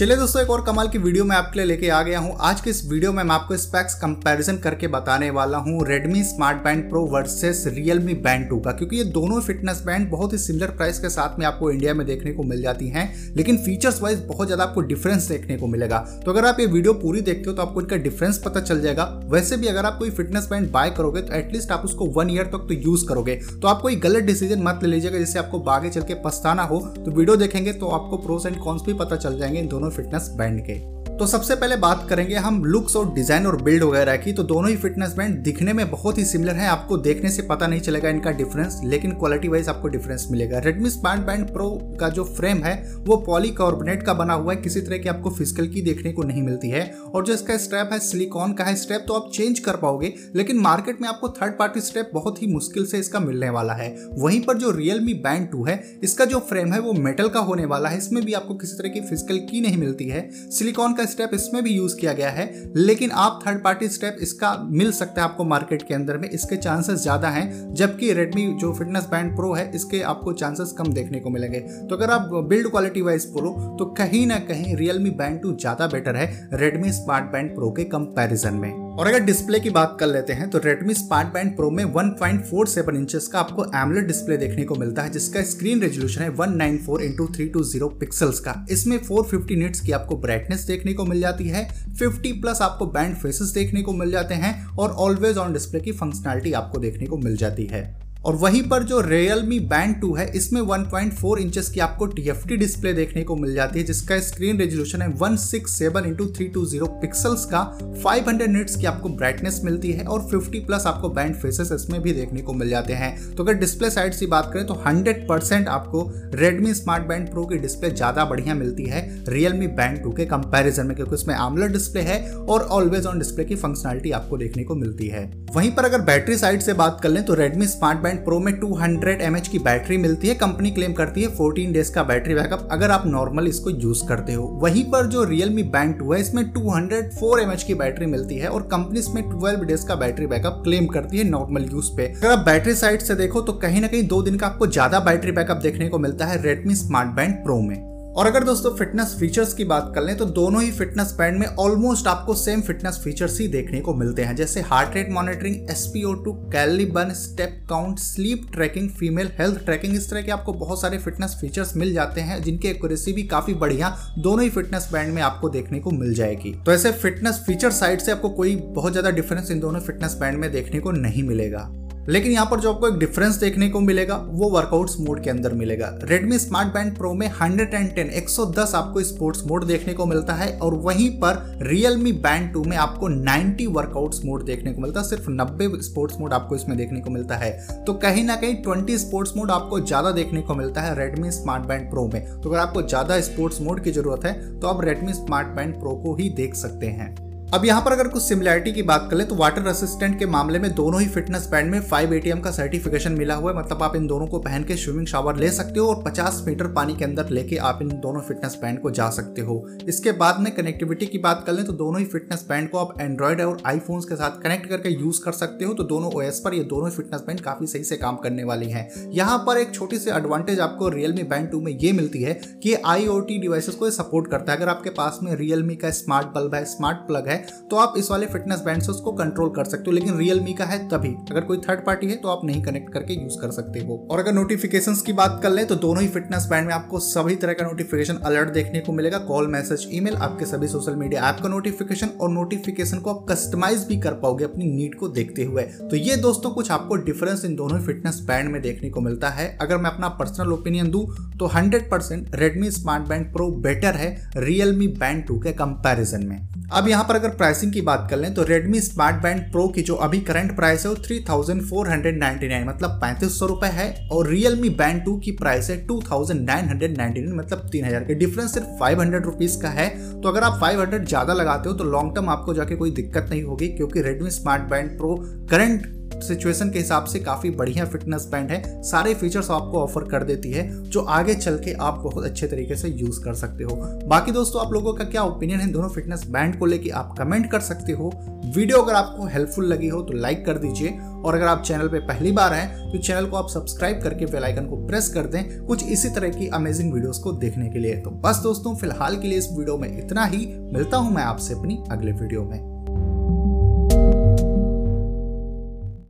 चलिए दोस्तों, एक और कमाल की वीडियो मैं आपके लिए लेके आ गया हूँ। आज के इस वीडियो में मैं आपको स्पेक्स कंपैरिजन करके बताने वाला हूँ Redmi Smart Band Pro versus Realme Band 2 का, क्योंकि ये दोनों फिटनेस बैंड बहुत ही सिमिलर प्राइस के साथ में आपको इंडिया में देखने को मिल जाती हैं, लेकिन फीचर्स वाइज बहुत ज़्यादा आपको डिफरेंस देखने को मिलेगा। तो अगर आप ये वीडियो पूरी देखते हो तो आपको इनका डिफरेंस पता चल जाएगा। वैसे भी अगर आप कोई फिटनेस बैंड बाय करोगे तो एटलीस्ट आप उसको 1 ईयर तक तो यूज़ करोगे, तो आप कोई गलत डिसीजन मत ले लीजिएगा जिससे आपको आगे चल के पछताना हो। तो वीडियो देखेंगे तो आपको प्रोस एंड कॉन्स भी पता चल जाएंगे दोनों फिटनेस बैंड के। तो सबसे पहले बात करेंगे हम लुक्स और डिजाइन और बिल्ड वगैरह की। तो दोनों ही फिटनेस बैंड दिखने में बहुत ही सिमिलर है, आपको देखने से पता नहीं चलेगा इनका डिफरेंस, लेकिन क्वालिटी वाइज आपको डिफरेंस मिलेगा। Redmi Smart Band Pro का जो फ्रेम है वो पॉलीकार्बोनेट का बना हुआ है, किसी तरह की आपको फिस्कल की देखने को नहीं मिलती है, और जो इसका स्ट्रैप है सिलिकॉन का है। स्ट्रैप तो आप चेंज कर पाओगे, लेकिन मार्केट में आपको थर्ड पार्टी स्ट्रैप बहुत ही मुश्किल से इसका मिलने वाला है। वहीं पर जो Realme Band 2 है, इसका जो फ्रेम है वो मेटल का होने वाला है, इसमें भी आपको किसी तरह की फिस्कल की नहीं मिलती है। सिलिकॉन का स्टेप इसमें भी यूज किया गया है, लेकिन आप थर्ड पार्टी स्टेप इसका मिल सकता है आपको मार्केट के अंदर में, इसके चांसेस ज्यादा हैं, जबकि Redmi जो फिटनेस बैंड प्रो है इसके आपको चांसेस कम देखने को मिलेंगे। तो अगर आप बिल्ड क्वालिटी वाइज बोलो तो कहीं ना कहीं Realme Band 2 ज्यादा बेटर है Redmi Smart Band Pro के कंपैरिजन में। और अगर डिस्प्ले की बात कर लेते हैं तो Redmi Smart Band Pro में 1.47 इंचेस का आपको AMOLED डिस्प्ले देखने को मिलता है, जिसका स्क्रीन रेजोल्यूशन है 194x320 पिक्सल्स का। इसमें 450 निट्स की आपको ब्राइटनेस देखने को मिल जाती है, 50 प्लस आपको बैंड फेसेस देखने को मिल जाते हैं, और ऑलवेज ऑन डिस्प्ले की फंक्शनैलिटी आपको देखने को मिल जाती है। और वहीं पर जो Realme Band 2 है, इसमें 1.4 इंचेस की आपको TFT डिस्प्ले देखने को मिल जाती है, जिसका स्क्रीन रेजोल्यूशन है 167x320 पिक्सल्स का, 500 निट्स की आपको ब्राइटनेस मिलती है, और 50 प्लस आपको बैंड फेसेस इसमें भी देखने को मिल जाते हैं। तो अगर डिस्प्ले साइड से बात करें तो 100% आपको Redmi Smart Band Pro की डिस्प्ले ज़्यादा बढ़िया मिलती है Realme Band 2 के कंपेरिजन में, क्योंकि इसमें AMOLED डिस्प्ले है और ऑलवेज ऑन डिस्प्ले की फंक्शनैलिटी आपको देखने को मिलती है। वहीं पर अगर बैटरी साइड से बात कर लें तो Redmi Smart Band Pro में 200 mAh की बैटरी मिलती है, कंपनी क्लेम करती है 14 डेज का बैटरी बैकअप अगर आप नॉर्मल इसको यूज करते हो। वहीं पर जो Realme Band 2 है, इसमें 204 mAh की बैटरी मिलती है, और कंपनी इसमें 12 डेज का बैटरी बैकअप क्लेम करती है नॉर्मल यूज पे। अगर आप बैटरी साइड से देखो तो कहीं ना कहीं 2 दिन का आपको ज्यादा बैटरी बैकअप देखने को मिलता है Redmi Smart Band Pro में। और अगर दोस्तों फिटनेस फीचर्स की बात कर लें तो दोनों ही फिटनेस बैंड में ऑलमोस्ट आपको सेम फिटनेस फीचर्स ही देखने को मिलते हैं, जैसे heart rate monitoring, SPO2, calorie burn, step count, sleep tracking, female health tracking, इस तरह के आपको बहुत सारे फिटनेस फीचर्स मिल जाते हैं, जिनकी एक्यूरेसी भी काफी बढ़िया दोनों ही फिटनेस बैंड में आपको देखने को मिल जाएगी। तो ऐसे फिटनेस फीचर साइड से आपको कोई बहुत ज्यादा डिफरेंस इन दोनों फिटनेस बैंड में देखने को नहीं मिलेगा, लेकिन यहाँ पर जो आपको एक डिफरेंस देखने को मिलेगा वो वर्कआउट्स मोड के अंदर मिलेगा। Redmi Smart Band Pro में 110 आपको स्पोर्ट्स मोड देखने को मिलता है, और वहीं पर Realme Band 2 में आपको 90 वर्कआउट्स मोड देखने को मिलता है, सिर्फ 90 स्पोर्ट्स मोड आपको इसमें देखने को मिलता है। तो कहीं ना कहीं 20 स्पोर्ट्स मोड आपको ज़्यादा देखने को मिलता है Redmi Smart Band Pro में। तो अगर आपको ज़्यादा स्पोर्ट्स मोड की ज़रूरत है तो आप Redmi Smart Band Pro को ही देख सकते हैं। अब यहाँ पर अगर कुछ सिमिलैरिटी की बात कर ले तो वाटर रेसिस्टेंट के मामले में दोनों ही फिटनेस बैंड में 5 ATM का सर्टिफिकेशन मिला हुआ है, मतलब आप इन दोनों को पहन के स्विमिंग शावर ले सकते हो, और 50 मीटर पानी के अंदर लेके आप इन दोनों फिटनेस बैंड को जा सकते हो। इसके बाद में कनेक्टिविटी की बात कर लें तो दोनों ही फिटनेस बैंड को आप एंड्रॉयड और आईफोन्स के साथ कनेक्ट करके यूज कर सकते हो, तो दोनों OS पर ये दोनों फिटनेस बैंड काफी सही से काम करने वाली है। यहाँ पर एक छोटी सी एडवांटेज आपको Realme Band 2 में ये मिलती है कि IoT डिवाइसेस को सपोर्ट करता है। अगर आपके पास में Realme का स्मार्ट बल्ब है, स्मार्ट प्लग है, तो आप इस वाले फिटनेस बैंड से उसको कंट्रोल कर सकते हो, लेकिन Realme का है तभी, अगर कोई थर्ड पार्टी है तो आप नहीं कनेक्ट करके यूज कर सकते हो। और अगर नोटिफिकेशंस की बात कर ले तो दोनों ही फिटनेस बैंड में आपको सभी तरह का नोटिफिकेशन अलर्ट देखने को मिलेगा, कॉल, मैसेज, ईमेल, आपके सभी सोशल मीडिया ऐप का नोटिफिकेशन, और नोटिफिकेशन को आप कस्टमाइज भी कर पाओगे अपनी नीड को देखते हुए। तो ये दोस्तों कुछ आपको डिफरेंस इन दोनों फिटनेस बैंड में देखने को मिलता है। अगर मैं अपना पर्सनल ओपिनियन दूं तो 100% Redmi Smart Band Pro better है Realme Band 2 के कंपैरिजन में। अब यहाँ पर अगर प्राइसिंग की बात कर लें तो Redmi Smart Band Pro की जो अभी करंट प्राइस है वो 3499 मतलब 3500 रुपए है, और Realme Band 2 की प्राइस है 2999 मतलब 3000 के डिफरेंस सिर्फ 500 रुपीज का है। तो अगर आप 500 ज्यादा लगाते हो तो लॉन्ग टर्म आपको जाके कोई दिक्कत नहीं होगी, क्योंकि Redmi Smart Band Pro current situation के हिसाब से काफ़ी बढ़िया फिटनेस बैंड है, सारे फीचर्स आपको ऑफर कर देती है जो आगे चल के आप बहुत अच्छे तरीके से यूज़ कर सकते हो। बाकी दोस्तों आप लोगों का क्या ओपिनियन है दोनों फिटनेस बैंड को लेके, आप कमेंट कर सकते हो। वीडियो अगर आपको हेल्पफुल लगी हो तो लाइक कर दीजिए, और अगर आप चैनल पे पहली बार हैं तो चैनल को आप सब्सक्राइब करके बेल आइकन को प्रेस कर दें कुछ इसी तरह की अमेजिंग वीडियोस को देखने के लिए। तो बस दोस्तों फिलहाल के लिए इस वीडियो में इतना ही, मिलता हूं मैं आपसे अपनी अगले वीडियो में।